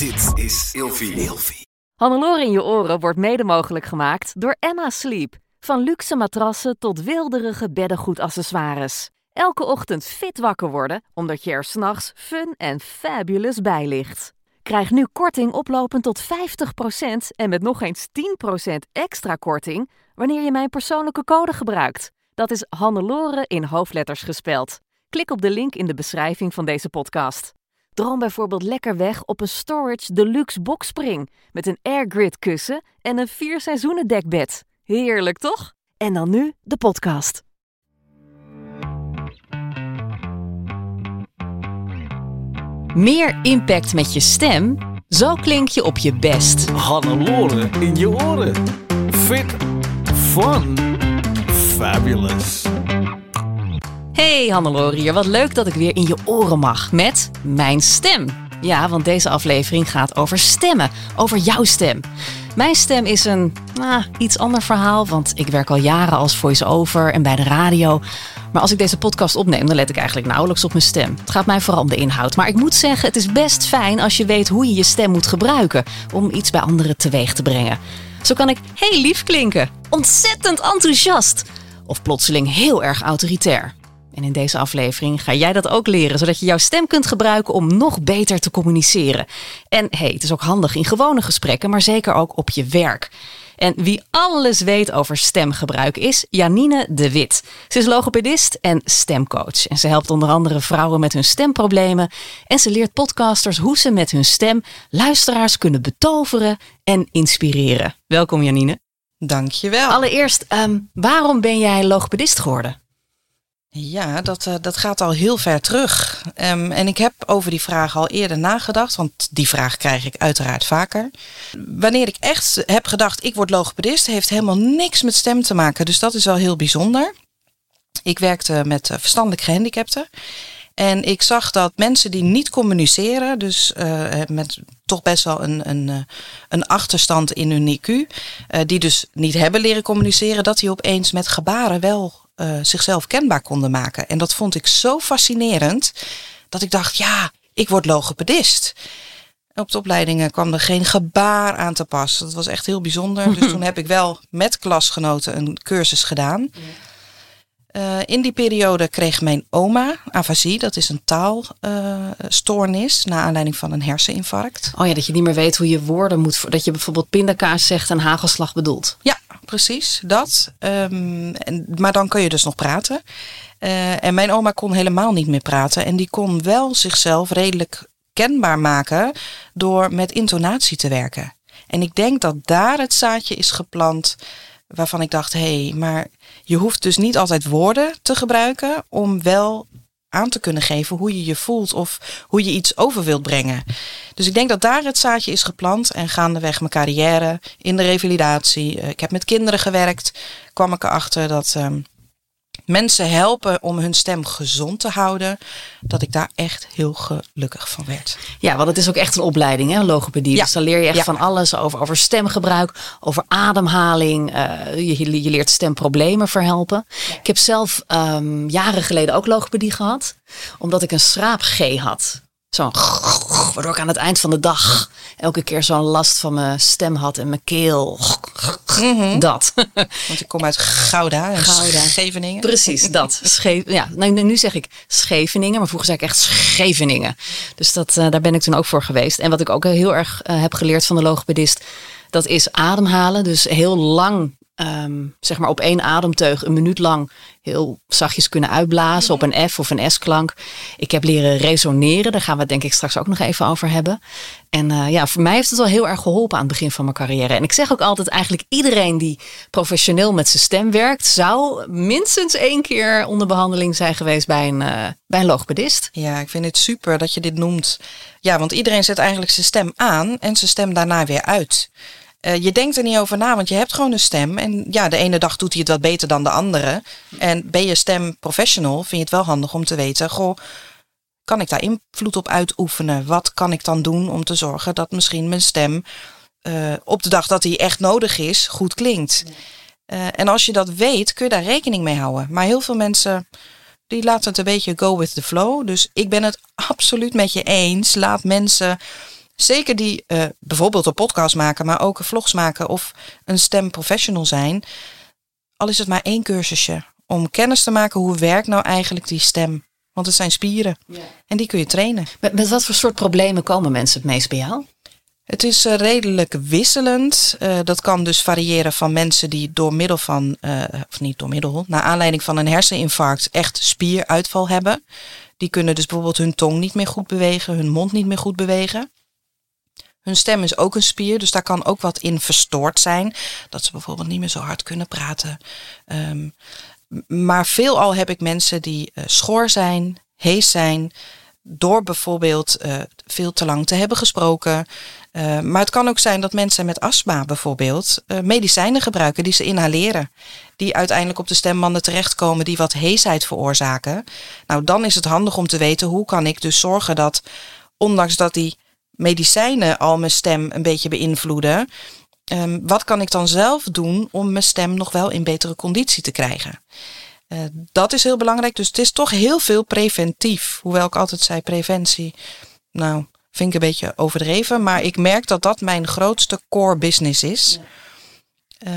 Dit is ILVY. Hannelore in je Oren wordt mede mogelijk gemaakt door Emma Sleep. Van luxe matrassen tot wilderige beddengoedaccessoires. Elke ochtend fit wakker worden, omdat je er 's nachts fun en fabulous bij ligt. Krijg nu korting oplopend tot 50% en met nog eens 10% extra korting wanneer je mijn persoonlijke code gebruikt. Dat is Hannelore in hoofdletters gespeld. Klik op de link in de beschrijving van deze podcast. Droom bijvoorbeeld lekker weg op een Storage Deluxe Boxspring met een AirGrid kussen en een 4 seizoenen dekbed. Heerlijk, toch? En dan nu de podcast. Meer impact met je stem? Zo klink je op je best. Hannelore in je Oren. Fit. Fun. Fabulous. Hey Hannelore hier, wat leuk dat ik weer in je oren mag met mijn stem. Ja, want deze aflevering gaat over stemmen, over jouw stem. Mijn stem is een iets ander verhaal, want ik werk al jaren als voice-over en bij de radio. Maar als ik deze podcast opneem, dan let ik eigenlijk nauwelijks op mijn stem. Het gaat mij vooral om de inhoud. Maar ik moet zeggen, het is best fijn als je weet hoe je je stem moet gebruiken om iets bij anderen teweeg te brengen. Zo kan ik heel lief klinken, ontzettend enthousiast of plotseling heel erg autoritair. En in deze aflevering ga jij dat ook leren, zodat je jouw stem kunt gebruiken om nog beter te communiceren. En het is ook handig in gewone gesprekken, maar zeker ook op je werk. En wie alles weet over stemgebruik is Janine de Wit. Ze is logopedist en stemcoach. En ze helpt onder andere vrouwen met hun stemproblemen. En ze leert podcasters hoe ze met hun stem luisteraars kunnen betoveren en inspireren. Welkom Janine. Dank je wel. Allereerst, waarom ben jij logopedist geworden? Ja, dat gaat al heel ver terug. En ik heb over die vraag al eerder nagedacht, want die vraag krijg ik uiteraard vaker. Wanneer ik echt heb gedacht, ik word logopedist, heeft helemaal niks met stem te maken. Dus dat is wel heel bijzonder. Ik werkte met verstandelijk gehandicapten. En ik zag dat mensen die niet communiceren, dus met toch best wel een achterstand in hun IQ, die dus niet hebben leren communiceren, dat die opeens met gebaren wel zichzelf kenbaar konden maken. En dat vond ik zo fascinerend dat ik dacht, ja, ik word logopedist. Op de opleidingen kwam er geen gebaar aan te pas. Dat was echt heel bijzonder. Dus toen heb ik wel met klasgenoten een cursus gedaan. In die periode kreeg mijn oma afasie. Dat is een taalstoornis naar aanleiding van een herseninfarct. Oh ja, dat je niet meer weet hoe je woorden moet. Dat je bijvoorbeeld pindakaas zegt en hagelslag bedoelt. Ja. Precies, dat. Maar dan kun je dus nog praten. En mijn oma kon helemaal niet meer praten. En die kon wel zichzelf redelijk kenbaar maken door met intonatie te werken. En ik denk dat daar het zaadje is geplant waarvan ik dacht, maar je hoeft dus niet altijd woorden te gebruiken om wel aan te kunnen geven hoe je je voelt of hoe je iets over wilt brengen. Dus ik denk dat daar het zaadje is geplant en gaandeweg mijn carrière in de revalidatie. Ik heb met kinderen gewerkt, kwam ik erachter dat mensen helpen om hun stem gezond te houden. Dat ik daar echt heel gelukkig van werd. Ja, want het is ook echt een opleiding, hè, logopedie. Ja. Dus dan leer je echt van alles over stemgebruik, over ademhaling. Je leert stemproblemen verhelpen. Ja. Ik heb zelf jaren geleden ook logopedie gehad. Omdat ik een schraap-G had. Zo'n waardoor ik aan het eind van de dag elke keer zo'n last van mijn stem had en mijn keel. Dat. Want ik kom uit Gouda. Scheveningen. Precies, dat. Nu zeg ik Scheveningen, maar vroeger zei ik echt Scheveningen. Dus daar ben ik toen ook voor geweest. En wat ik ook heel erg heb geleerd van de logopedist, dat is ademhalen. Dus heel lang, zeg maar op 1 ademteug, 1 minuut lang heel zachtjes kunnen uitblazen op een F of een S-klank. Ik heb leren resoneren. Daar gaan we het denk ik straks ook nog even over hebben. En voor mij heeft het wel heel erg geholpen aan het begin van mijn carrière. En ik zeg ook altijd eigenlijk iedereen die professioneel met zijn stem werkt zou minstens 1 keer onder behandeling zijn geweest bij een logopedist. Ja, ik vind het super dat je dit noemt. Ja, want iedereen zet eigenlijk zijn stem aan en zijn stem daarna weer uit. Je denkt er niet over na, want je hebt gewoon een stem. En ja, de ene dag doet hij het wat beter dan de andere. En ben je stemprofessional, vind je het wel handig om te weten, kan ik daar invloed op uitoefenen? Wat kan ik dan doen om te zorgen dat misschien mijn stem op de dag dat hij echt nodig is, goed klinkt? En als je dat weet, kun je daar rekening mee houden. Maar heel veel mensen die laten het een beetje go with the flow. Dus ik ben het absoluut met je eens. Laat mensen Zeker die bijvoorbeeld een podcast maken, maar ook vlogs maken of een stemprofessional zijn. Al is het maar één cursusje. Om kennis te maken, hoe werkt nou eigenlijk die stem? Want het zijn spieren. Ja. En die kun je trainen. Met wat voor soort problemen komen mensen het meest bij jou? Het is redelijk wisselend. Dat kan dus variëren van mensen die door middel van, naar aanleiding van een herseninfarct echt spieruitval hebben. Die kunnen dus bijvoorbeeld hun tong niet meer goed bewegen, hun mond niet meer goed bewegen. Hun stem is ook een spier, dus daar kan ook wat in verstoord zijn. Dat ze bijvoorbeeld niet meer zo hard kunnen praten. Maar veelal heb ik mensen die schor zijn, hees zijn, door bijvoorbeeld veel te lang te hebben gesproken. Maar het kan ook zijn dat mensen met astma bijvoorbeeld medicijnen gebruiken die ze inhaleren. Die uiteindelijk op de stembanden terechtkomen die wat heesheid veroorzaken. Nou, dan is het handig om te weten hoe kan ik dus zorgen dat, ondanks dat die medicijnen al mijn stem een beetje beïnvloeden, wat kan ik dan zelf doen om mijn stem nog wel in betere conditie te krijgen? Dat is heel belangrijk. Dus het is toch heel veel preventief. Hoewel ik altijd zei preventie, nou, vind ik een beetje overdreven. Maar ik merk dat dat mijn grootste core business is. Ja.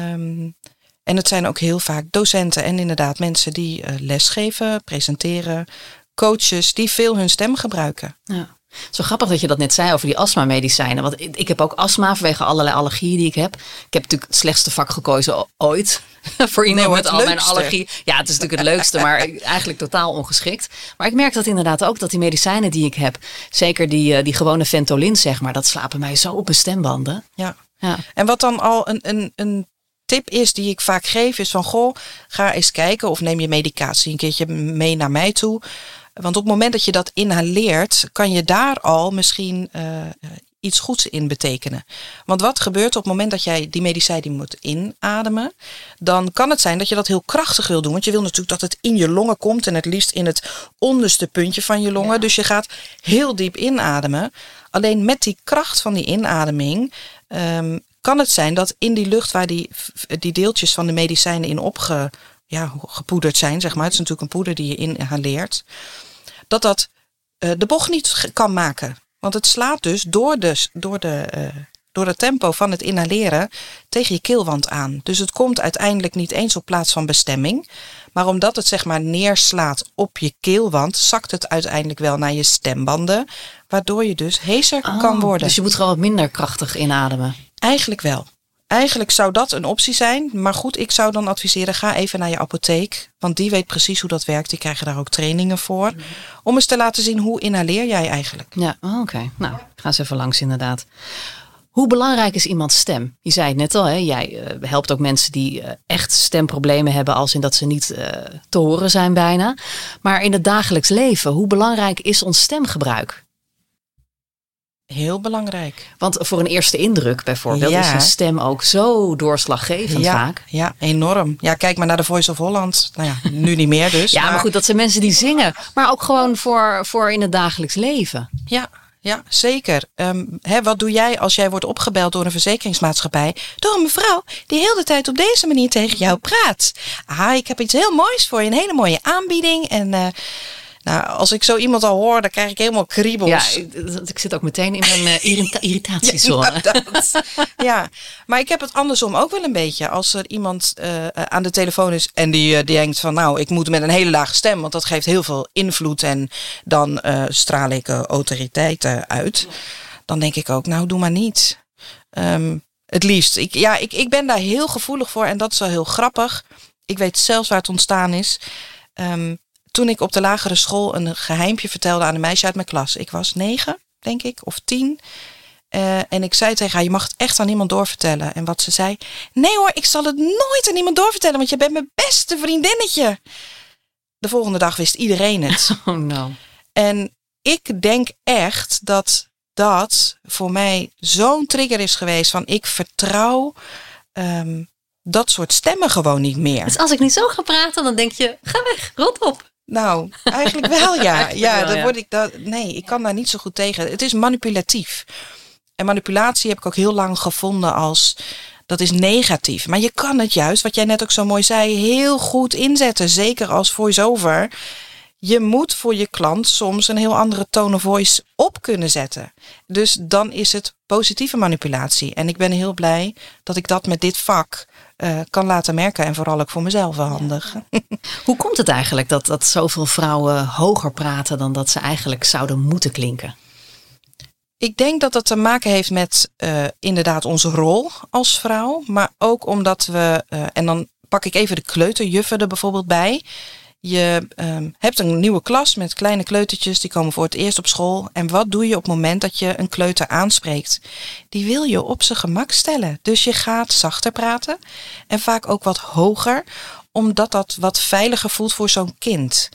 En het zijn ook heel vaak docenten en inderdaad mensen die lesgeven, presenteren. Coaches die veel hun stem gebruiken. Ja. Zo grappig dat je dat net zei over die astma-medicijnen. Want ik heb ook astma vanwege allerlei allergieën die ik heb. Ik heb natuurlijk het slechtste vak gekozen ooit. Voor iemand met al mijn allergieën. Ja, het is natuurlijk het leukste, maar eigenlijk totaal ongeschikt. Maar ik merk dat inderdaad ook, dat die medicijnen die ik heb, zeker die gewone Ventolin, zeg maar, dat slapen mij zo op mijn stembanden. Ja. Ja. En wat dan al een tip is die ik vaak geef, is van goh, ga eens kijken of neem je medicatie een keertje mee naar mij toe. Want op het moment dat je dat inhaleert, kan je daar al misschien iets goeds in betekenen. Want wat gebeurt op het moment dat jij die medicijn moet inademen? Dan kan het zijn dat je dat heel krachtig wil doen. Want je wil natuurlijk dat het in je longen komt en het liefst in het onderste puntje van je longen. Ja. Dus je gaat heel diep inademen. Alleen met die kracht van die inademing kan het zijn dat in die lucht waar die deeltjes van de medicijnen in gepoederd zijn, zeg maar. Het is natuurlijk een poeder die je inhaleert. Dat de bocht niet kan maken. Want het slaat dus door het tempo van het inhaleren tegen je keelwand aan. Dus het komt uiteindelijk niet eens op plaats van bestemming. Maar omdat het zeg maar neerslaat op je keelwand, zakt het uiteindelijk wel naar je stembanden. Waardoor je dus heeser kan worden. Dus je moet gewoon wat minder krachtig inademen. Eigenlijk wel. Eigenlijk zou dat een optie zijn. Maar goed, ik zou dan adviseren, ga even naar je apotheek. Want die weet precies hoe dat werkt. Die krijgen daar ook trainingen voor. Mm-hmm. Om eens te laten zien, hoe inhaleer jij eigenlijk? Ja, oké. Nou, ga eens even langs inderdaad. Hoe belangrijk is iemands stem? Je zei het net al, hè? Jij helpt ook mensen die echt stemproblemen hebben, als in dat ze niet te horen zijn bijna. Maar in het dagelijks leven, hoe belangrijk is ons stemgebruik? Heel belangrijk. Want voor een eerste indruk bijvoorbeeld is een stem ook zo doorslaggevend vaak. Ja, enorm. Ja, kijk maar naar de Voice of Holland. Nou ja, nu niet meer dus. Maar goed, dat zijn mensen die zingen. Maar ook gewoon voor in het dagelijks leven. Ja, zeker. Wat doe jij als jij wordt opgebeld door een verzekeringsmaatschappij? Door een mevrouw die heel de tijd op deze manier tegen jou praat. Ah, ik heb iets heel moois voor je. Een hele mooie aanbieding en... Nou, als ik zo iemand al hoor, dan krijg ik helemaal kriebels. Ja, ik zit ook meteen in mijn irritatiezone. Ja, maar ik heb het andersom ook wel een beetje. Als er iemand aan de telefoon is en die denkt van, nou, ik moet met een hele lage stem, want dat geeft heel veel invloed en dan straal ik autoriteit uit. Dan denk ik ook, nou, doe maar niet. Het liefst. Ik ben daar heel gevoelig voor en dat is wel heel grappig. Ik weet zelfs waar het ontstaan is. Toen ik op de lagere school een geheimpje vertelde aan een meisje uit mijn klas. Ik was 9, denk ik, of 10. En ik zei tegen haar, je mag het echt aan niemand doorvertellen. En wat ze zei, nee hoor, ik zal het nooit aan niemand doorvertellen, want je bent mijn beste vriendinnetje. De volgende dag wist iedereen het. Oh no. En ik denk echt dat dat voor mij zo'n trigger is geweest van ik vertrouw dat soort stemmen gewoon niet meer. Dus als ik niet zo ga praten, dan denk je, ga weg, rot op. Nou, eigenlijk wel, ja. Ik kan daar niet zo goed tegen. Het is manipulatief. En manipulatie heb ik ook heel lang gevonden als, dat is negatief. Maar je kan het juist, wat jij net ook zo mooi zei, heel goed inzetten. Zeker als voice-over. je moet voor je klant soms een heel andere tone of voice op kunnen zetten. Dus dan is het positieve manipulatie. En ik ben heel blij dat ik dat met dit vak kan laten merken. En vooral ook voor mezelf wel handig. Ja. Hoe komt het eigenlijk dat zoveel vrouwen hoger praten dan dat ze eigenlijk zouden moeten klinken? Ik denk dat dat te maken heeft met inderdaad onze rol als vrouw. Maar ook omdat we, en dan pak ik even de kleuterjuffen er bijvoorbeeld bij. Je hebt een nieuwe klas met kleine kleutertjes. Die komen voor het eerst op school. En wat doe je op het moment dat je een kleuter aanspreekt? Die wil je op zijn gemak stellen. Dus je gaat zachter praten. En vaak ook wat hoger. Omdat dat wat veiliger voelt voor zo'n kind.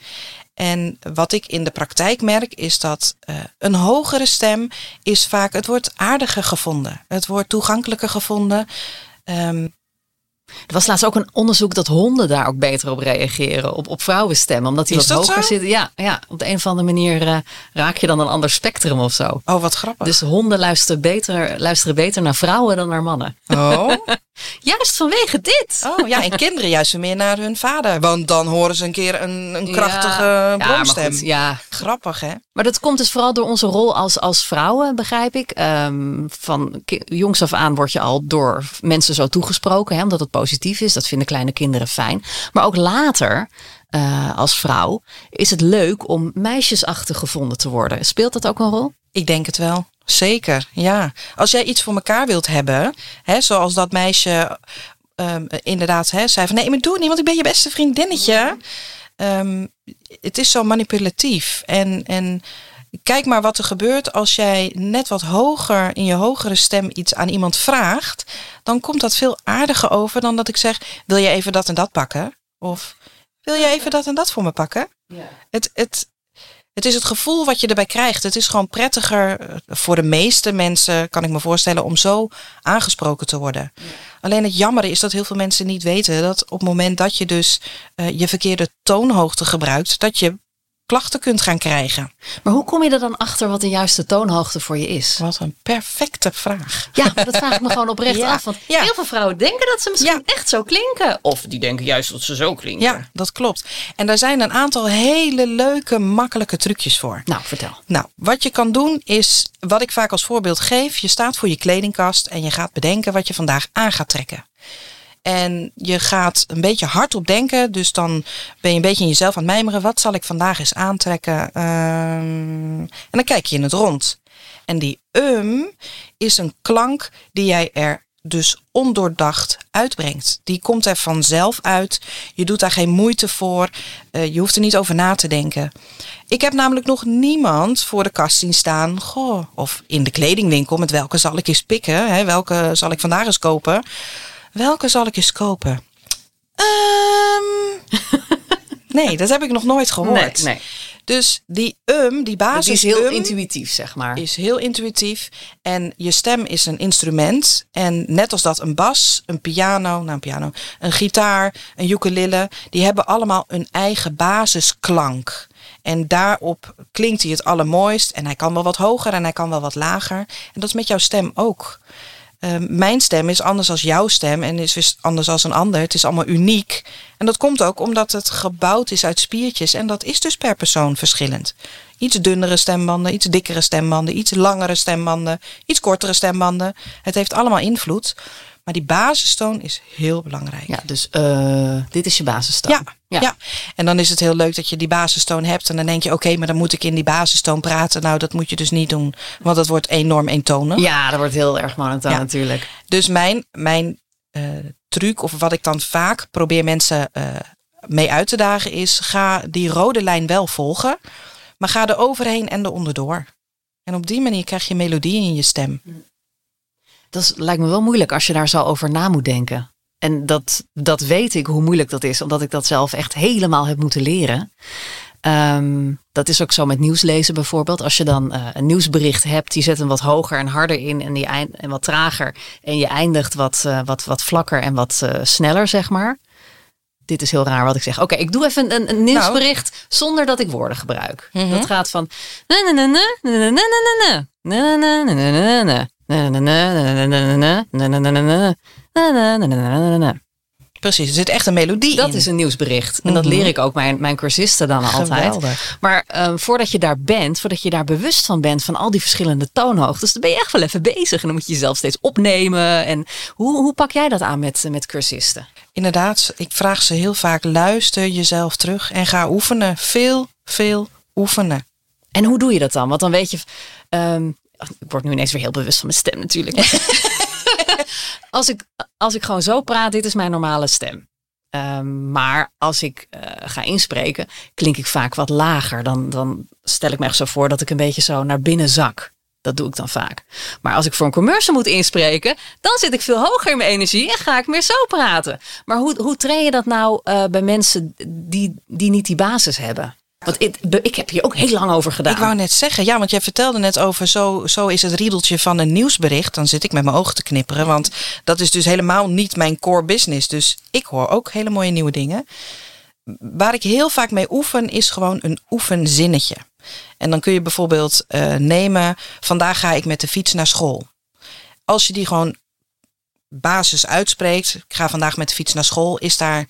En wat ik in de praktijk merk is dat een hogere stem is vaak... Het wordt aardiger gevonden. Het wordt toegankelijker gevonden. Er was laatst ook een onderzoek dat honden daar ook beter op reageren. Op vrouwenstemmen. Omdat die wat hoger zitten. Ja, op de een of andere manier raak je dan een ander spectrum of zo. Oh, wat grappig. Dus honden luisteren beter naar vrouwen dan naar mannen. Oh. Juist vanwege dit. Oh ja, en kinderen juist meer naar hun vader. Want dan horen ze een keer een krachtige bromstem. Ja, maar goed, ja. Grappig, hè? Maar dat komt dus vooral door onze rol als vrouwen, begrijp ik. Van jongs af aan word je al door mensen zo toegesproken. Hè, omdat het positief is. Dat vinden kleine kinderen fijn. Maar ook later, als vrouw, is het leuk om meisjesachtig gevonden te worden. Speelt dat ook een rol? Ik denk het wel. Zeker, ja. Als jij iets voor elkaar wilt hebben, hè, zoals dat meisje inderdaad zei van... Nee, maar doe het niet, want ik ben je beste vriendinnetje. Het is zo manipulatief. En kijk maar wat er gebeurt als jij net wat hoger in je hogere stem iets aan iemand vraagt. Dan komt dat veel aardiger over dan dat ik zeg, wil je even dat en dat pakken? Of wil je even dat en dat voor me pakken? Ja. Het is het gevoel wat je erbij krijgt. Het is gewoon prettiger voor de meeste mensen, kan ik me voorstellen, om zo aangesproken te worden. Ja. Alleen het jammer is dat heel veel mensen niet weten dat op het moment dat je dus je verkeerde toonhoogte gebruikt, dat je klachten kunt gaan krijgen. Maar hoe kom je er dan achter wat de juiste toonhoogte voor je is? Wat een perfecte vraag. Ja, dat vraag ik me gewoon oprecht af. Want heel veel vrouwen denken dat ze misschien echt zo klinken. Of die denken juist dat ze zo klinken. Ja, dat klopt. En daar zijn een aantal hele leuke, makkelijke trucjes voor. Nou, vertel. Nou, wat je kan doen is, wat ik vaak als voorbeeld geef. Je staat voor je kledingkast en je gaat bedenken wat je vandaag aan gaat trekken. En je gaat een beetje hardop denken. Dus dan ben je een beetje in jezelf aan het mijmeren. Wat zal ik vandaag eens aantrekken? En dan kijk je in het rond. En die is een klank die jij er dus ondoordacht uitbrengt. Die komt er vanzelf uit. Je doet daar geen moeite voor. Je hoeft er niet over na te denken. Ik heb namelijk nog niemand voor de kast zien staan. Goh, of in de kledingwinkel. Met welke zal ik eens pikken? Hè? Welke zal ik vandaag eens kopen? Welke zal ik eens kopen? Nee, dat heb ik nog nooit gehoord. Nee. Dus die die basis... Die is heel intuïtief, zeg maar. Is heel intuïtief. En je stem is een instrument. En net als dat een bas, een piano, een gitaar, een ukulele. Die hebben allemaal een eigen basisklank. En daarop klinkt hij het allermooist. En hij kan wel wat hoger en hij kan wel wat lager. En dat is met jouw stem ook. Mijn stem is anders als jouw stem en is anders als een ander. Het is allemaal uniek. En dat komt ook omdat het gebouwd is uit spiertjes. En dat is dus per persoon verschillend. Iets dunnere stembanden, iets dikkere stembanden, iets langere stembanden, iets kortere stembanden. Het heeft allemaal invloed. Maar die basistoon is heel belangrijk. Ja, dus dit is je basistoon. Ja. En dan is het heel leuk dat je die basistoon hebt. En dan denk je, oké, maar dan moet ik in die basistoon praten. Nou, dat moet je dus niet doen. Want dat wordt enorm eentonig. Ja, dat wordt heel erg monotoon natuurlijk. Dus mijn truc, of wat ik dan vaak probeer mensen mee uit te dagen, is ga die rode lijn wel volgen. Maar ga er overheen en er onderdoor. En op die manier krijg je melodie in je stem. Dat lijkt me wel moeilijk als je daar zo over na moet denken. En dat weet ik hoe moeilijk dat is. Omdat ik dat zelf echt helemaal heb moeten leren. Dat is ook zo met nieuwslezen bijvoorbeeld. Als je dan een nieuwsbericht hebt. Die zet hem wat hoger en harder in. En en wat trager. En je eindigt wat vlakker en wat sneller, zeg maar. Dit is heel raar wat ik zeg. Oké, ik doe even een nieuwsbericht zonder dat ik woorden gebruik. Mm-hmm. Dat gaat van... Precies, er zit echt een melodie in. Dat is een nieuwsbericht. En dat leer ik ook mijn cursisten dan altijd. Geweldig. Maar voordat je daar bent, voordat je daar bewust van bent... van al die verschillende toonhoogtes, dan ben je echt wel even bezig. En dan moet je jezelf steeds opnemen. En hoe pak jij dat aan met cursisten? Inderdaad, ik vraag ze heel vaak... luister jezelf terug en ga oefenen. Veel oefenen. En hoe doe je dat dan? Want dan weet je... ik word nu ineens weer heel bewust van mijn stem natuurlijk. Als ik gewoon zo praat, dit is mijn normale stem. Maar als ik ga inspreken, klink ik vaak wat lager. Dan stel ik me echt zo voor dat ik een beetje zo naar binnen zak. Dat doe ik dan vaak. Maar als ik voor een commercial moet inspreken, dan zit ik veel hoger in mijn energie en ga ik meer zo praten. Maar hoe train je dat nou bij mensen die niet die basis hebben? Want ik heb hier ook heel lang over gedaan. Ik wou net zeggen, ja, want jij vertelde net over zo is het riedeltje van een nieuwsbericht. Dan zit ik met mijn ogen te knipperen, want dat is dus helemaal niet mijn core business. Dus ik hoor ook hele mooie nieuwe dingen. Waar ik heel vaak mee oefen, is gewoon een oefenzinnetje. En dan kun je bijvoorbeeld nemen, vandaag ga ik met de fiets naar school. Als je die gewoon basis uitspreekt, ik ga vandaag met de fiets naar school, is daar...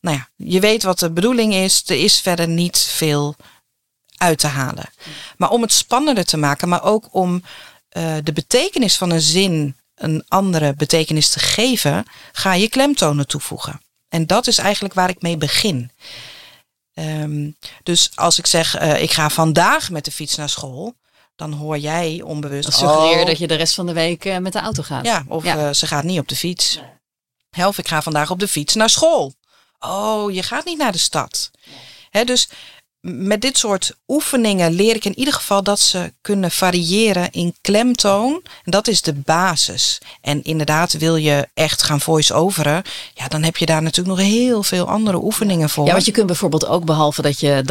Nou ja, je weet wat de bedoeling is. Er is verder niet veel uit te halen. Maar om het spannender te maken, maar ook om de betekenis van een zin een andere betekenis te geven, ga je klemtonen toevoegen. En dat is eigenlijk waar ik mee begin. Dus als ik zeg, ik ga vandaag met de fiets naar school, dan hoor jij onbewust... Dan suggereer je dat je de rest van de week met de auto gaat. Ja, of ja. Ze gaat niet op de fiets. Of ik ga vandaag op de fiets naar school. Oh, je gaat niet naar de stad. Nee. He, dus met dit soort oefeningen leer ik in ieder geval dat ze kunnen variëren in klemtoon. Dat is de basis. En inderdaad, wil je echt gaan voice-overen, ja, dan heb je daar natuurlijk nog heel veel andere oefeningen voor. Ja, want je kunt bijvoorbeeld ook, behalve dat je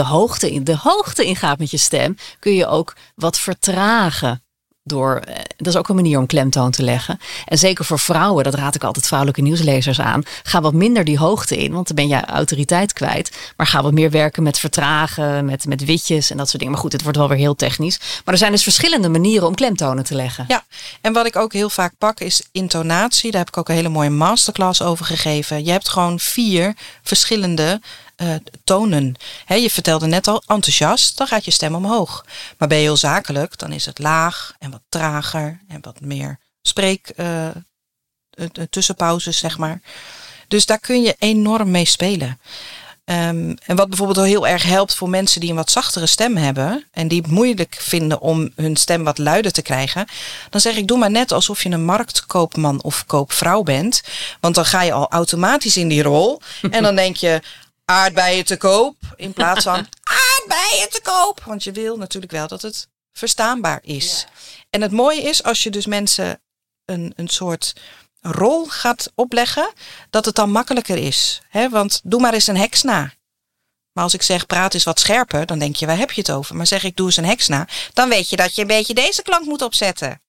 de hoogte in gaat met je stem, kun je ook wat vertragen. Dat is ook een manier om klemtoon te leggen. En zeker voor vrouwen, dat raad ik altijd vrouwelijke nieuwslezers aan. Ga wat minder die hoogte in, want dan ben je autoriteit kwijt. Maar ga wat meer werken met vertragen, met witjes en dat soort dingen. Maar goed, het wordt wel weer heel technisch. Maar er zijn dus verschillende manieren om klemtonen te leggen. Ja, en wat ik ook heel vaak pak is intonatie. Daar heb ik ook een hele mooie masterclass over gegeven. Je hebt gewoon 4 verschillende tonen. He, je vertelde net al, enthousiast, dan gaat je stem omhoog. Maar ben je heel zakelijk, dan is het laag en wat trager en wat meer tussenpauzes, zeg maar. Dus daar kun je enorm mee spelen. En wat bijvoorbeeld al heel erg helpt voor mensen die een wat zachtere stem hebben en die het moeilijk vinden om hun stem wat luider te krijgen, dan zeg ik, doe maar net alsof je een marktkoopman of koopvrouw bent. Want dan ga je al automatisch in die rol en dan denk je, aardbeien te koop, in plaats van aardbeien te koop. Want je wil natuurlijk wel dat het verstaanbaar is. Ja. En het mooie is, als je dus mensen een soort rol gaat opleggen, dat het dan makkelijker is. Hè? Want doe maar eens een heks na. Maar als ik zeg, praat eens wat scherper, dan denk je, waar heb je het over? Maar zeg ik, doe eens een heks na, dan weet je dat je een beetje deze klank moet opzetten.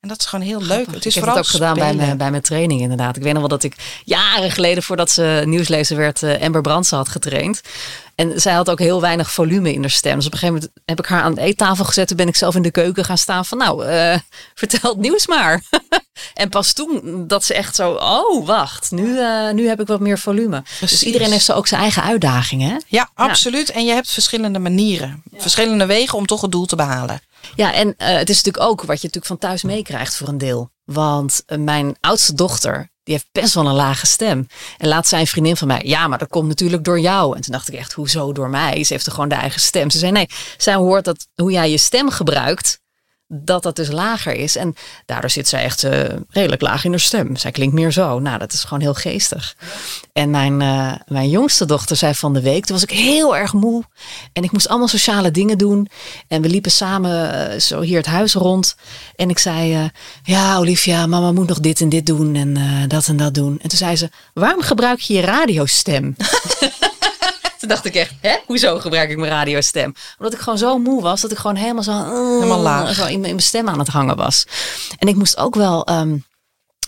En dat is gewoon heel leuk. Het is ik heb het ook gedaan bij mijn training inderdaad. Ik weet nog wel dat ik jaren geleden, voordat ze nieuwslezer werd, Amber Brandsen had getraind. En zij had ook heel weinig volume in haar stem. Dus op een gegeven moment heb ik haar aan de eettafel gezet. Toen ben ik zelf in de keuken gaan staan van vertel het nieuws maar. En pas toen dat ze echt zo, oh wacht, nu heb ik wat meer volume. Precies. Dus iedereen heeft zo ook zijn eigen uitdagingen. Hè? Ja, absoluut. Ja. En je hebt verschillende manieren. Ja. Verschillende wegen om toch het doel te behalen. Ja, en het is natuurlijk ook wat je natuurlijk van thuis meekrijgt voor een deel. Want mijn oudste dochter, die heeft best wel een lage stem. En laatst zei een vriendin van mij, ja, maar dat komt natuurlijk door jou. En toen dacht ik echt, hoezo door mij? Ze heeft er gewoon de eigen stem. Ze zei, nee, zij hoort dat hoe jij je stem gebruikt, dat dus lager is. En daardoor zit zij echt redelijk laag in haar stem. Zij klinkt meer zo. Nou, dat is gewoon heel geestig. En mijn jongste dochter zei van de week, toen was ik heel erg moe. En ik moest allemaal sociale dingen doen. En we liepen samen zo hier het huis rond. En ik zei, ja Olivia, mama moet nog dit en dit doen. En dat doen. En toen zei ze, waarom gebruik je je radiostem? Toen dacht ik echt, hè? Hoezo gebruik ik mijn radiostem? Omdat ik gewoon zo moe was, dat ik gewoon helemaal zo laag in mijn stem aan het hangen was. En ik moest ook wel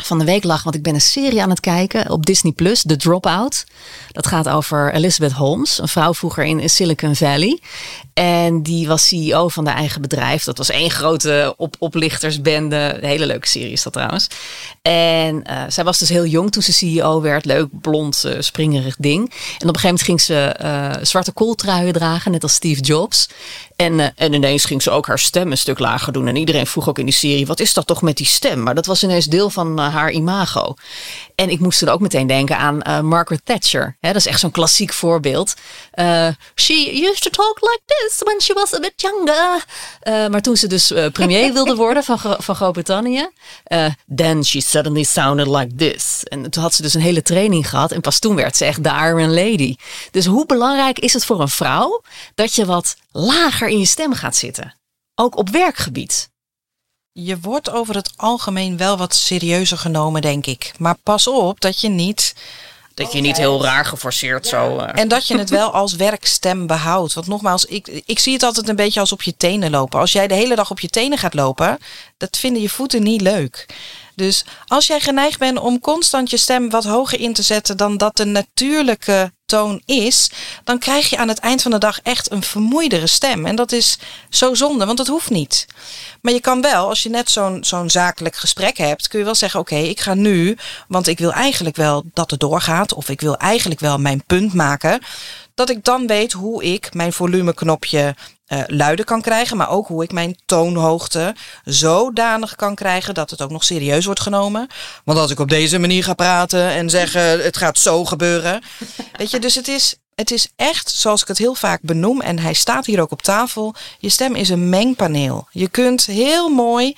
van de week lag, want ik ben een serie aan het kijken op Disney Plus, The Dropout. Dat gaat over Elizabeth Holmes, een vrouw vroeger in Silicon Valley. En die was CEO van haar eigen bedrijf. Dat was één grote oplichtersbende. Een hele leuke serie is dat trouwens. En zij was dus heel jong toen ze CEO werd. Leuk, blond, springerig ding. En op een gegeven moment ging ze zwarte kooltruien dragen, net als Steve Jobs. En ineens ging ze ook haar stem een stuk lager doen. En iedereen vroeg ook in die serie, wat is dat toch met die stem? Maar dat was ineens deel van haar imago. En ik moest er ook meteen denken aan Margaret Thatcher. He, dat is echt zo'n klassiek voorbeeld. She used to talk like this when she was a bit younger. Maar toen ze dus premier wilde worden van Groot-Brittannië. Then she suddenly sounded like this. En toen had ze dus een hele training gehad. En pas toen werd ze echt de Iron Lady. Dus hoe belangrijk is het voor een vrouw dat je wat lager in je stem gaat zitten? Ook op werkgebied. Je wordt over het algemeen wel wat serieuzer genomen, denk ik. Maar pas op dat je niet... Dat je niet heel raar geforceerd zo... En dat je het wel als werkstem behoudt. Want nogmaals, ik zie het altijd een beetje als op je tenen lopen. Als jij de hele dag op je tenen gaat lopen, dat vinden je voeten niet leuk. Dus als jij geneigd bent om constant je stem wat hoger in te zetten dan dat de natuurlijke toon is, dan krijg je aan het eind van de dag echt een vermoeidere stem. En dat is zo zonde, want dat hoeft niet. Maar je kan wel, als je net zo'n zakelijk gesprek hebt, kun je wel zeggen, oké, ik ga nu, want ik wil eigenlijk wel dat het doorgaat, of ik wil eigenlijk wel mijn punt maken, dat ik dan weet hoe ik mijn volumeknopje luider kan krijgen, maar ook hoe ik mijn toonhoogte zodanig kan krijgen dat het ook nog serieus wordt genomen. Want als ik op deze manier ga praten en zeggen, het gaat zo gebeuren. Weet je, dus het is echt, zoals ik het heel vaak benoem, en hij staat hier ook op tafel, je stem is een mengpaneel. Je kunt heel mooi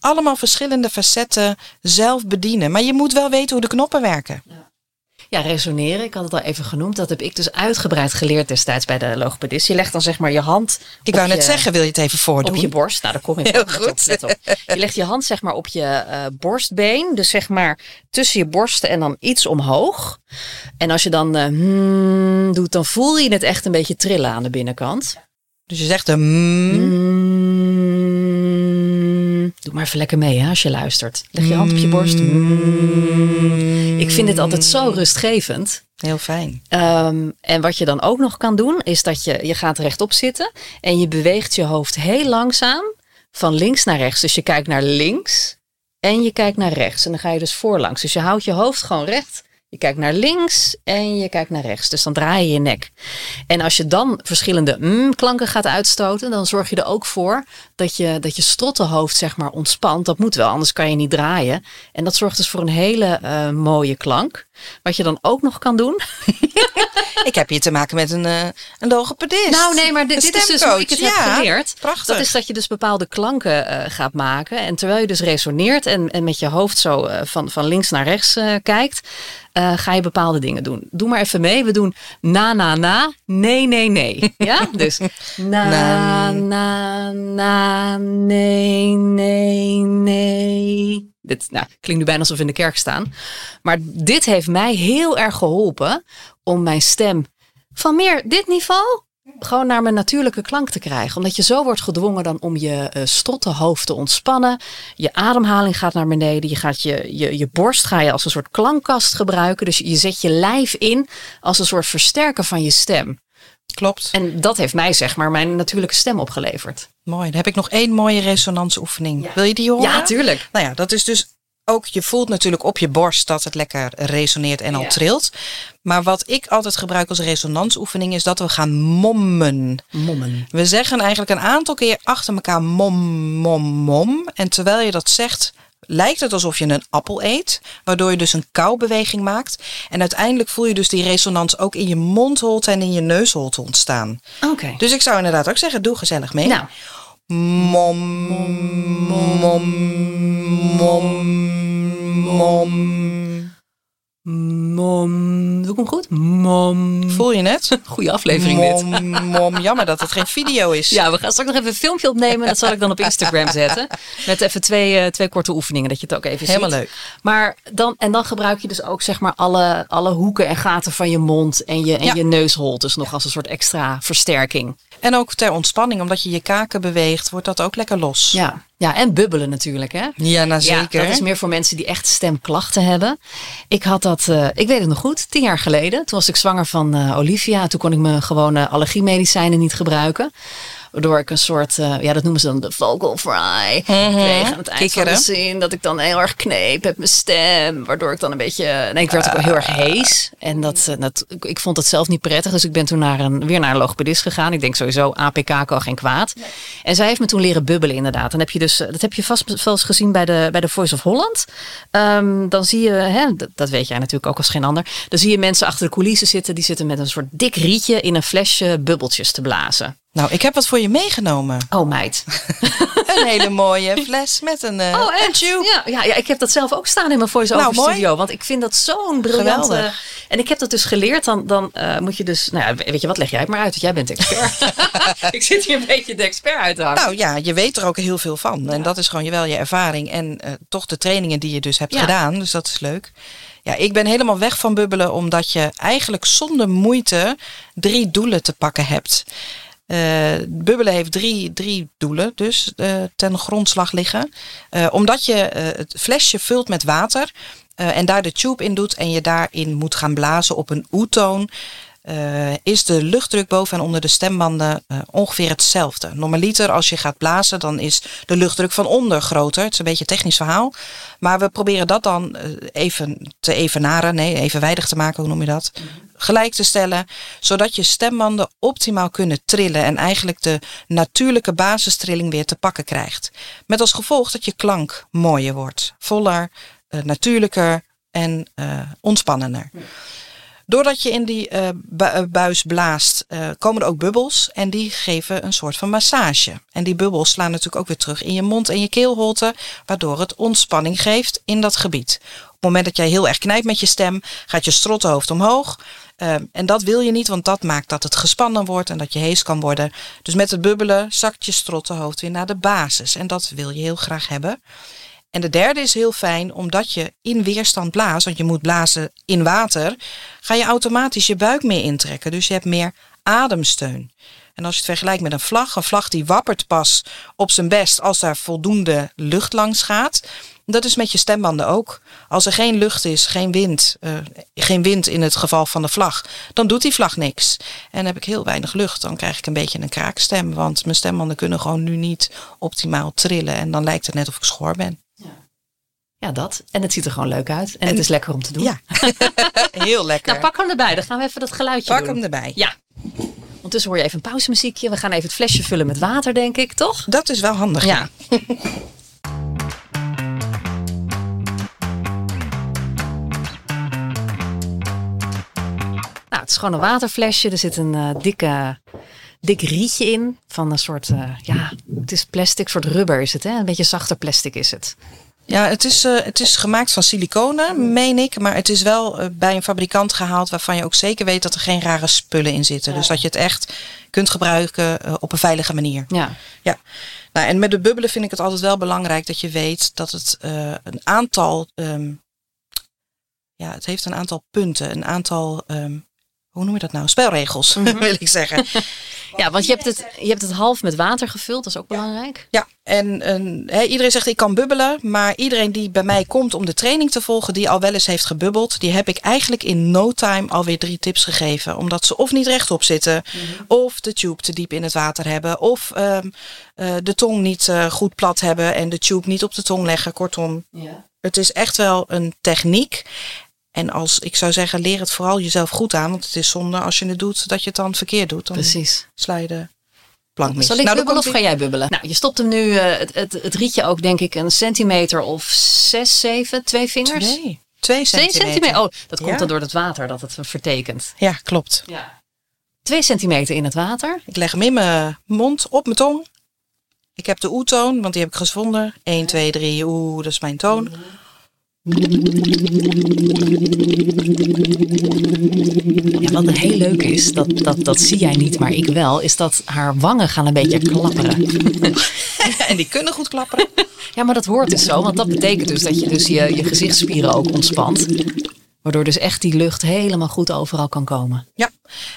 allemaal verschillende facetten zelf bedienen, maar je moet wel weten hoe de knoppen werken. Ja. Ja, resoneren. Ik had het al even genoemd. Dat heb ik dus uitgebreid geleerd destijds bij de logopedist. Je legt dan zeg maar je hand... Ik wou net zeggen, wil je het even voordoen? Op je borst. Nou, daar kom ik heel goed. Let op. Je legt je hand zeg maar op je borstbeen. Dus zeg maar tussen je borsten en dan iets omhoog. En als je dan doet, dan voel je het echt een beetje trillen aan de binnenkant. Dus je zegt een... Doe maar even lekker mee hè, als je luistert. Leg je hand op je borst. Ik vind dit altijd zo rustgevend. Heel fijn. En wat je dan ook nog kan doen, is dat je gaat rechtop zitten. En je beweegt je hoofd heel langzaam van links naar rechts. Dus je kijkt naar links en je kijkt naar rechts. En dan ga je dus voorlangs. Dus je houdt je hoofd gewoon recht. Je kijkt naar links en je kijkt naar rechts. Dus dan draai je je nek. En als je dan verschillende klanken gaat uitstoten, dan zorg je er ook voor dat je strottenhoofd zeg maar ontspant. Dat moet wel, anders kan je niet draaien. En dat zorgt dus voor een hele mooie klank. Wat je dan ook nog kan doen. Ik heb hier te maken met een logopedist. Nou nee, maar dit is dus hoe ik het heb geleerd. Prachtig. Dat is dat je dus bepaalde klanken gaat maken. En terwijl je dus resoneert en met je hoofd zo van links naar rechts kijkt, ga je bepaalde dingen doen. Doe maar even mee. We doen na, na, na, nee, nee, nee. Ja, dus na, na, na, na, nee, nee, nee. Dit klinkt nu bijna alsof we in de kerk staan. Maar dit heeft mij heel erg geholpen om mijn stem van meer dit niveau gewoon naar mijn natuurlijke klank te krijgen. Omdat je zo wordt gedwongen dan om je strottenhoofd te ontspannen. Je ademhaling gaat naar beneden. Je gaat je borst ga je als een soort klankkast gebruiken. Dus je zet je lijf in als een soort versterker van je stem. Klopt. En dat heeft mij zeg maar mijn natuurlijke stem opgeleverd. Mooi, dan heb ik nog één mooie resonansoefening. Ja. Wil je die horen? Ja, tuurlijk. Nou ja, dat is dus ook, je voelt natuurlijk op je borst dat het lekker resoneert en al trilt. Maar wat ik altijd gebruik als resonansoefening is dat we gaan mommen. Mommen. We zeggen eigenlijk een aantal keer achter elkaar mom, mom, mom. En terwijl je dat zegt, lijkt het alsof je een appel eet, waardoor je dus een kauwbeweging maakt. En uiteindelijk voel je dus die resonans ook in je mondholte en in je neusholte ontstaan. Oké. Dus ik zou inderdaad ook zeggen, doe gezellig mee. Nou. Mom, mom, mom, mom, mom. Mom. Doe ik hem goed? Mom. Voel je het? Goeie aflevering mom, dit. Mom. Jammer dat het geen video is. Ja, we gaan straks nog even een filmpje opnemen. Dat zal ik dan op Instagram zetten. Met even twee korte oefeningen. Dat je het ook even helemaal ziet. Helemaal leuk. Maar dan gebruik je dus ook zeg maar alle hoeken en gaten van je mond en je neusholtes nog als een soort extra versterking. En ook ter ontspanning, omdat je je kaken beweegt, wordt dat ook lekker los. Ja, en bubbelen natuurlijk, hè? Ja, nou zeker. Ja, dat is meer voor mensen die echt stemklachten hebben. Ik had dat, ik weet het nog goed, 10 jaar geleden. Toen was ik zwanger van Olivia. Toen kon ik mijn gewone allergiemedicijnen niet gebruiken. Waardoor ik een soort, dat noemen ze dan de vocal fry. Kreeg aan het eind van de zin dat ik dan heel erg kneep met mijn stem. Waardoor ik dan een beetje, ik werd ook heel erg hees. En dat, ik vond het zelf niet prettig. Dus ik ben toen weer naar een logopedist gegaan. Ik denk sowieso, APK kan geen kwaad. Nee. En zij heeft me toen leren bubbelen inderdaad. En heb je dus, dat heb je vast wel eens gezien bij de Voice of Holland. Dan zie je, dat weet jij natuurlijk ook als geen ander. Dan zie je mensen achter de coulissen zitten. Die zitten met een soort dik rietje in een flesje bubbeltjes te blazen. Nou, ik heb wat voor je meegenomen. Oh, meid. Een hele mooie fles met een tube. Ja, ik heb dat zelf ook staan in mijn voice-over studio. Want ik vind dat zo'n briljant. En ik heb dat dus geleerd. Dan moet je dus... Nou ja, weet je wat, leg jij het maar uit. Want jij bent expert. Ik zit hier een beetje de expert uit te hangen. Nou ja, je weet er ook heel veel van. Ja. En dat is gewoon je ervaring. En toch de trainingen die je dus hebt gedaan. Dus dat is leuk. Ja, ik ben helemaal weg van bubbelen. Omdat je eigenlijk zonder moeite 3 doelen te pakken hebt. Bubbelen heeft drie doelen dus ten grondslag liggen. Omdat je het flesje vult met water en daar de tube in doet en je daarin moet gaan blazen op een oetoon, is de luchtdruk boven en onder de stembanden ongeveer hetzelfde. Normaliter, als je gaat blazen, dan is de luchtdruk van onder groter. Het is een beetje een technisch verhaal. Maar we proberen dat dan evenwijdig te maken, hoe noem je dat? Gelijk te stellen, zodat je stembanden optimaal kunnen trillen en eigenlijk de natuurlijke basistrilling weer te pakken krijgt. Met als gevolg dat je klank mooier wordt, voller, natuurlijker en ontspannender. Doordat je in die buis blaast, komen er ook bubbels en die geven een soort van massage. En die bubbels slaan natuurlijk ook weer terug in je mond en je keelholte, waardoor het ontspanning geeft in dat gebied. Op het moment dat jij heel erg knijpt met je stem, gaat je strottenhoofd omhoog. En dat wil je niet, want dat maakt dat het gespannen wordt en dat je hees kan worden. Dus met het bubbelen zakt je strottenhoofd weer naar de basis en dat wil je heel graag hebben. En de derde is heel fijn, omdat je in weerstand blaast, want je moet blazen in water, ga je automatisch je buik meer intrekken. Dus je hebt meer ademsteun. En als je het vergelijkt met een vlag die wappert pas op zijn best als daar voldoende lucht langs gaat. Dat is met je stembanden ook. Als er geen lucht is, geen wind in het geval van de vlag, dan doet die vlag niks. En heb ik heel weinig lucht, dan krijg ik een beetje een kraakstem. Want mijn stembanden kunnen gewoon nu niet optimaal trillen. En dan lijkt het net of ik schor ben. Ja, dat. En het ziet er gewoon leuk uit. En het is lekker om te doen. Ja, heel lekker. Nou, pak hem erbij. Dan gaan we even dat geluidje doen. Pak hem erbij. Ja. Ondertussen hoor je even een pauzemuziekje. We gaan even het flesje vullen met water, denk ik, toch? Dat is wel handig. Ja. Nou, het is gewoon een waterflesje. Er zit een dik rietje in. Van een soort, het is plastic, soort rubber is het. Hè? Een beetje zachter plastic is het. Ja, het is gemaakt van siliconen, meen ik. Maar het is wel bij een fabrikant gehaald waarvan je ook zeker weet dat er geen rare spullen in zitten. Ja. Dus dat je het echt kunt gebruiken op een veilige manier. Ja. Nou, en met de bubbelen vind ik het altijd wel belangrijk dat je weet dat het een aantal... het heeft een aantal punten, een aantal... Hoe noem je dat nou? Spelregels, wil ik zeggen. Ja, want je hebt het half met water gevuld. Dat is ook belangrijk. Ja, en iedereen zegt ik kan bubbelen. Maar iedereen die bij mij komt om de training te volgen, die al wel eens heeft gebubbeld, die heb ik eigenlijk in no time alweer 3 tips gegeven. Omdat ze of niet rechtop zitten, of de tube te diep in het water hebben, of de tong niet goed plat hebben en de tube niet op de tong leggen. Kortom, Het is echt wel een techniek. En ik zou zeggen, leer het vooral jezelf goed aan. Want het is zonde als je het doet, dat je het dan verkeerd doet. Dan sla je de plank mis. Zal ik bubbelen of ga jij bubbelen? Nou, je stopt hem nu, het rietje ook denk ik, een centimeter of 6, 7, 2 vingers. 2 centimeter. 2 centimeter, dat komt dan door het water dat het vertekent. Ja, klopt. Ja. 2 centimeter in het water. Ik leg hem in mijn mond, op mijn tong. Ik heb de oetoon, want die heb ik gevonden. 1, 2, 3, oeh, dat is mijn toon. Ja, wat heel leuk is, dat zie jij niet, maar ik wel, is dat haar wangen gaan een beetje klapperen. En die kunnen goed klapperen. Ja, maar dat hoort dus zo, want dat betekent dus dat je je gezichtsspieren ook ontspant. Waardoor dus echt die lucht helemaal goed overal kan komen. Ja,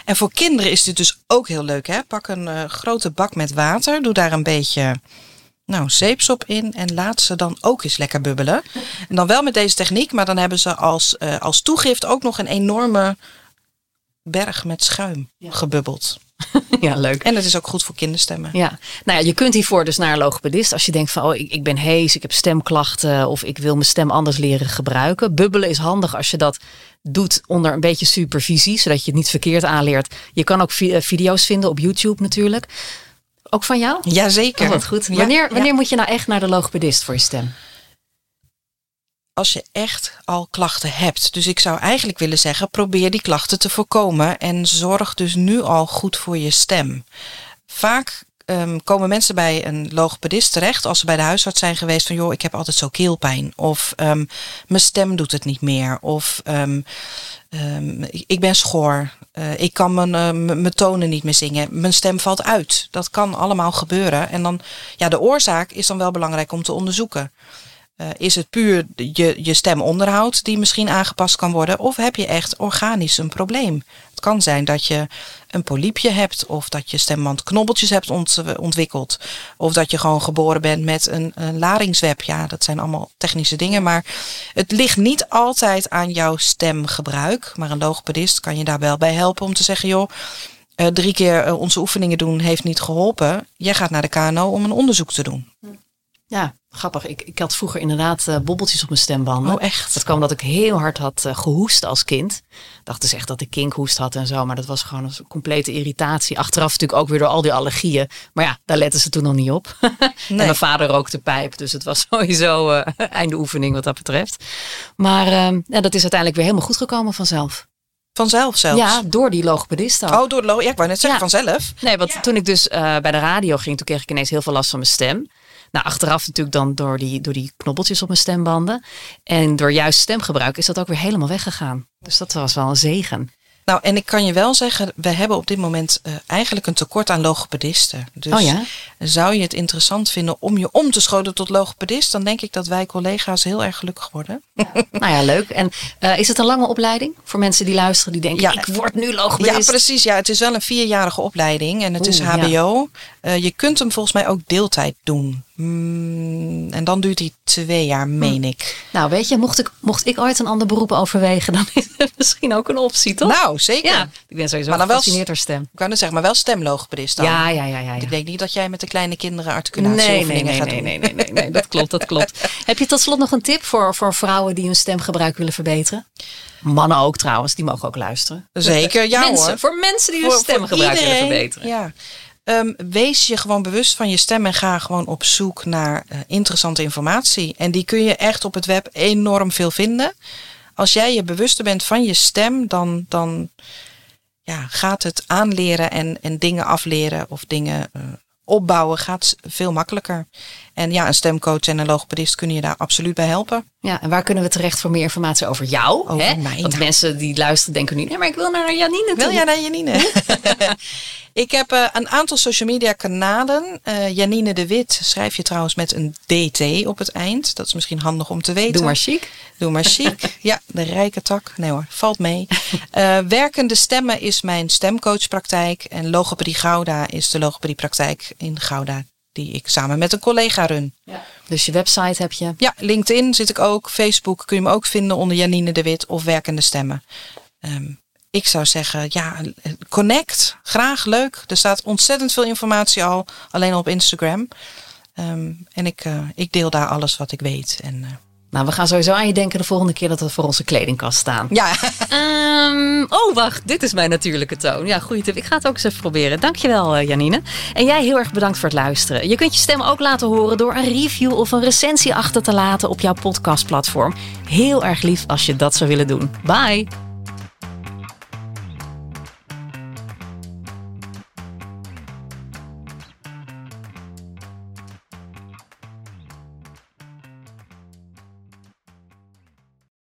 en voor kinderen is dit dus Ook heel leuk, hè? Pak een grote bak met water. Doe daar een beetje zeepsop in. En laat ze dan ook eens lekker bubbelen. En dan wel met deze techniek. Maar dan hebben ze als toegift ook nog een enorme berg met schuim gebubbeld. Ja, leuk. En het is ook goed voor kinderstemmen. Ja. Nou ja, je kunt hiervoor dus naar een logopedist. Als je denkt van, ik ben hees, ik heb stemklachten of ik wil mijn stem anders leren gebruiken. Bubbelen is handig als je dat doet onder een beetje supervisie, zodat je het niet verkeerd aanleert. Je kan ook video's vinden op YouTube natuurlijk. Ook van jou? Jazeker. Oh, wat goed. Wanneer moet je nou echt naar de logopedist voor je stem? Als je echt al klachten hebt. Dus ik zou eigenlijk willen zeggen, probeer die klachten te voorkomen. En zorg dus nu al goed voor je stem. Vaak komen mensen bij een logopedist terecht als ze bij de huisarts zijn geweest van joh, ik heb altijd zo keelpijn. Of mijn stem doet het niet meer. Of ik ben schor. Ik kan mijn tonen niet meer zingen. Mijn stem valt uit. Dat kan allemaal gebeuren. En dan, de oorzaak is dan wel belangrijk om te onderzoeken. Is het puur je stemonderhoud die misschien aangepast kan worden? Of heb je echt organisch een probleem? Het kan zijn dat je een polypje hebt. Of dat je stemband knobbeltjes hebt ontwikkeld. Of dat je gewoon geboren bent met een laringsweb. Ja, dat zijn allemaal technische dingen. Maar het ligt niet altijd aan jouw stemgebruik. Maar een logopedist kan je daar wel bij helpen om te zeggen joh, 3 keer onze oefeningen doen heeft niet geholpen. Jij gaat naar de KNO om een onderzoek te doen. Ja, grappig. Ik had vroeger inderdaad bobbeltjes op mijn stembanden. Oh, echt? Dat kwam omdat ik heel hard had gehoest als kind. Ik dacht dus echt dat ik kinkhoest had en zo. Maar dat was gewoon een complete irritatie. Achteraf natuurlijk ook weer door al die allergieën. Maar ja, daar letten ze toen nog niet op. Nee. En mijn vader rookte pijp. Dus het was sowieso einde oefening wat dat betreft. Maar dat is uiteindelijk weer helemaal goed gekomen vanzelf. Vanzelf zelfs? Ja, door die logopedist dan. Oh, ja, ik wou net zeggen vanzelf. Nee, want toen ik dus bij de radio ging, toen kreeg ik ineens heel veel last van mijn stem. Nou, achteraf natuurlijk dan door die knobbeltjes op mijn stembanden. En door juist stemgebruik is dat ook weer helemaal weggegaan. Dus dat was wel een zegen. Nou, en ik kan je wel zeggen, we hebben op dit moment eigenlijk een tekort aan logopedisten. Dus zou je het interessant vinden om je om te scholen tot logopedist? Dan denk ik dat wij collega's heel erg gelukkig worden. Ja. Nou ja, leuk. En is het een lange opleiding voor mensen die luisteren die denken, ik word nu logopedist? Ja, precies. Ja, het is wel een 4-jarige opleiding en het is HBO. Ja. Je kunt hem volgens mij ook deeltijd doen. En dan duurt die 2 jaar, meen ik. Nou, weet je, mocht ik ooit een ander beroep overwegen, dan is het misschien ook een optie, toch? Nou, zeker. Ja, ik ben sowieso gefascineerd door stem. Ik kan het zeggen, maar wel stemlogopedist dan. Ja. Ik denk niet dat jij met de kleine kinderen articulatieoefeningen gaat doen. Nee, dat klopt. Heb je tot slot nog een tip voor vrouwen die hun stemgebruik willen verbeteren? Mannen ook trouwens, die mogen ook luisteren. Zeker, ja mensen, hoor. Voor mensen die hun stemgebruik willen verbeteren. Ja. Wees je gewoon bewust van je stem en ga gewoon op zoek naar interessante informatie. En die kun je echt op het web enorm veel vinden. Als jij je bewuster bent van je stem, dan gaat het aanleren en dingen afleren of dingen opbouwen gaat veel makkelijker. En een stemcoach en een logopedist kunnen je daar absoluut bij helpen. Ja, en waar kunnen we terecht voor meer informatie over jou? Over mij. Want mensen die luisteren denken nu, nee, maar ik wil naar Janine toe. Wil jij naar Janine? Ik heb een aantal social media kanalen. Janine de Wit schrijf je trouwens met een DT op het eind. Dat is misschien handig om te weten. Doe maar chic. Ja, de rijke tak. Nee hoor, valt mee. Werkende Stemmen is mijn stemcoachpraktijk. En Logopedie Gouda is de logopediepraktijk in Gouda, die ik samen met een collega run. Ja. Dus je website heb je? Ja, LinkedIn zit ik ook. Facebook kun je me ook vinden onder Janine de Wit of Werkende Stemmen. Ik zou zeggen, connect. Graag, leuk. Er staat ontzettend veel informatie alleen al op Instagram. En ik deel daar alles wat ik weet. En, we gaan sowieso aan je denken de volgende keer dat we voor onze kledingkast staan. Ja. Wacht. Dit is mijn natuurlijke toon. Ja, goede tip. Ik ga het ook eens even proberen. Dankjewel, Janine. En jij heel erg bedankt voor het luisteren. Je kunt je stem ook laten horen door een review of een recensie achter te laten op jouw podcastplatform. Heel erg lief als je dat zou willen doen. Bye.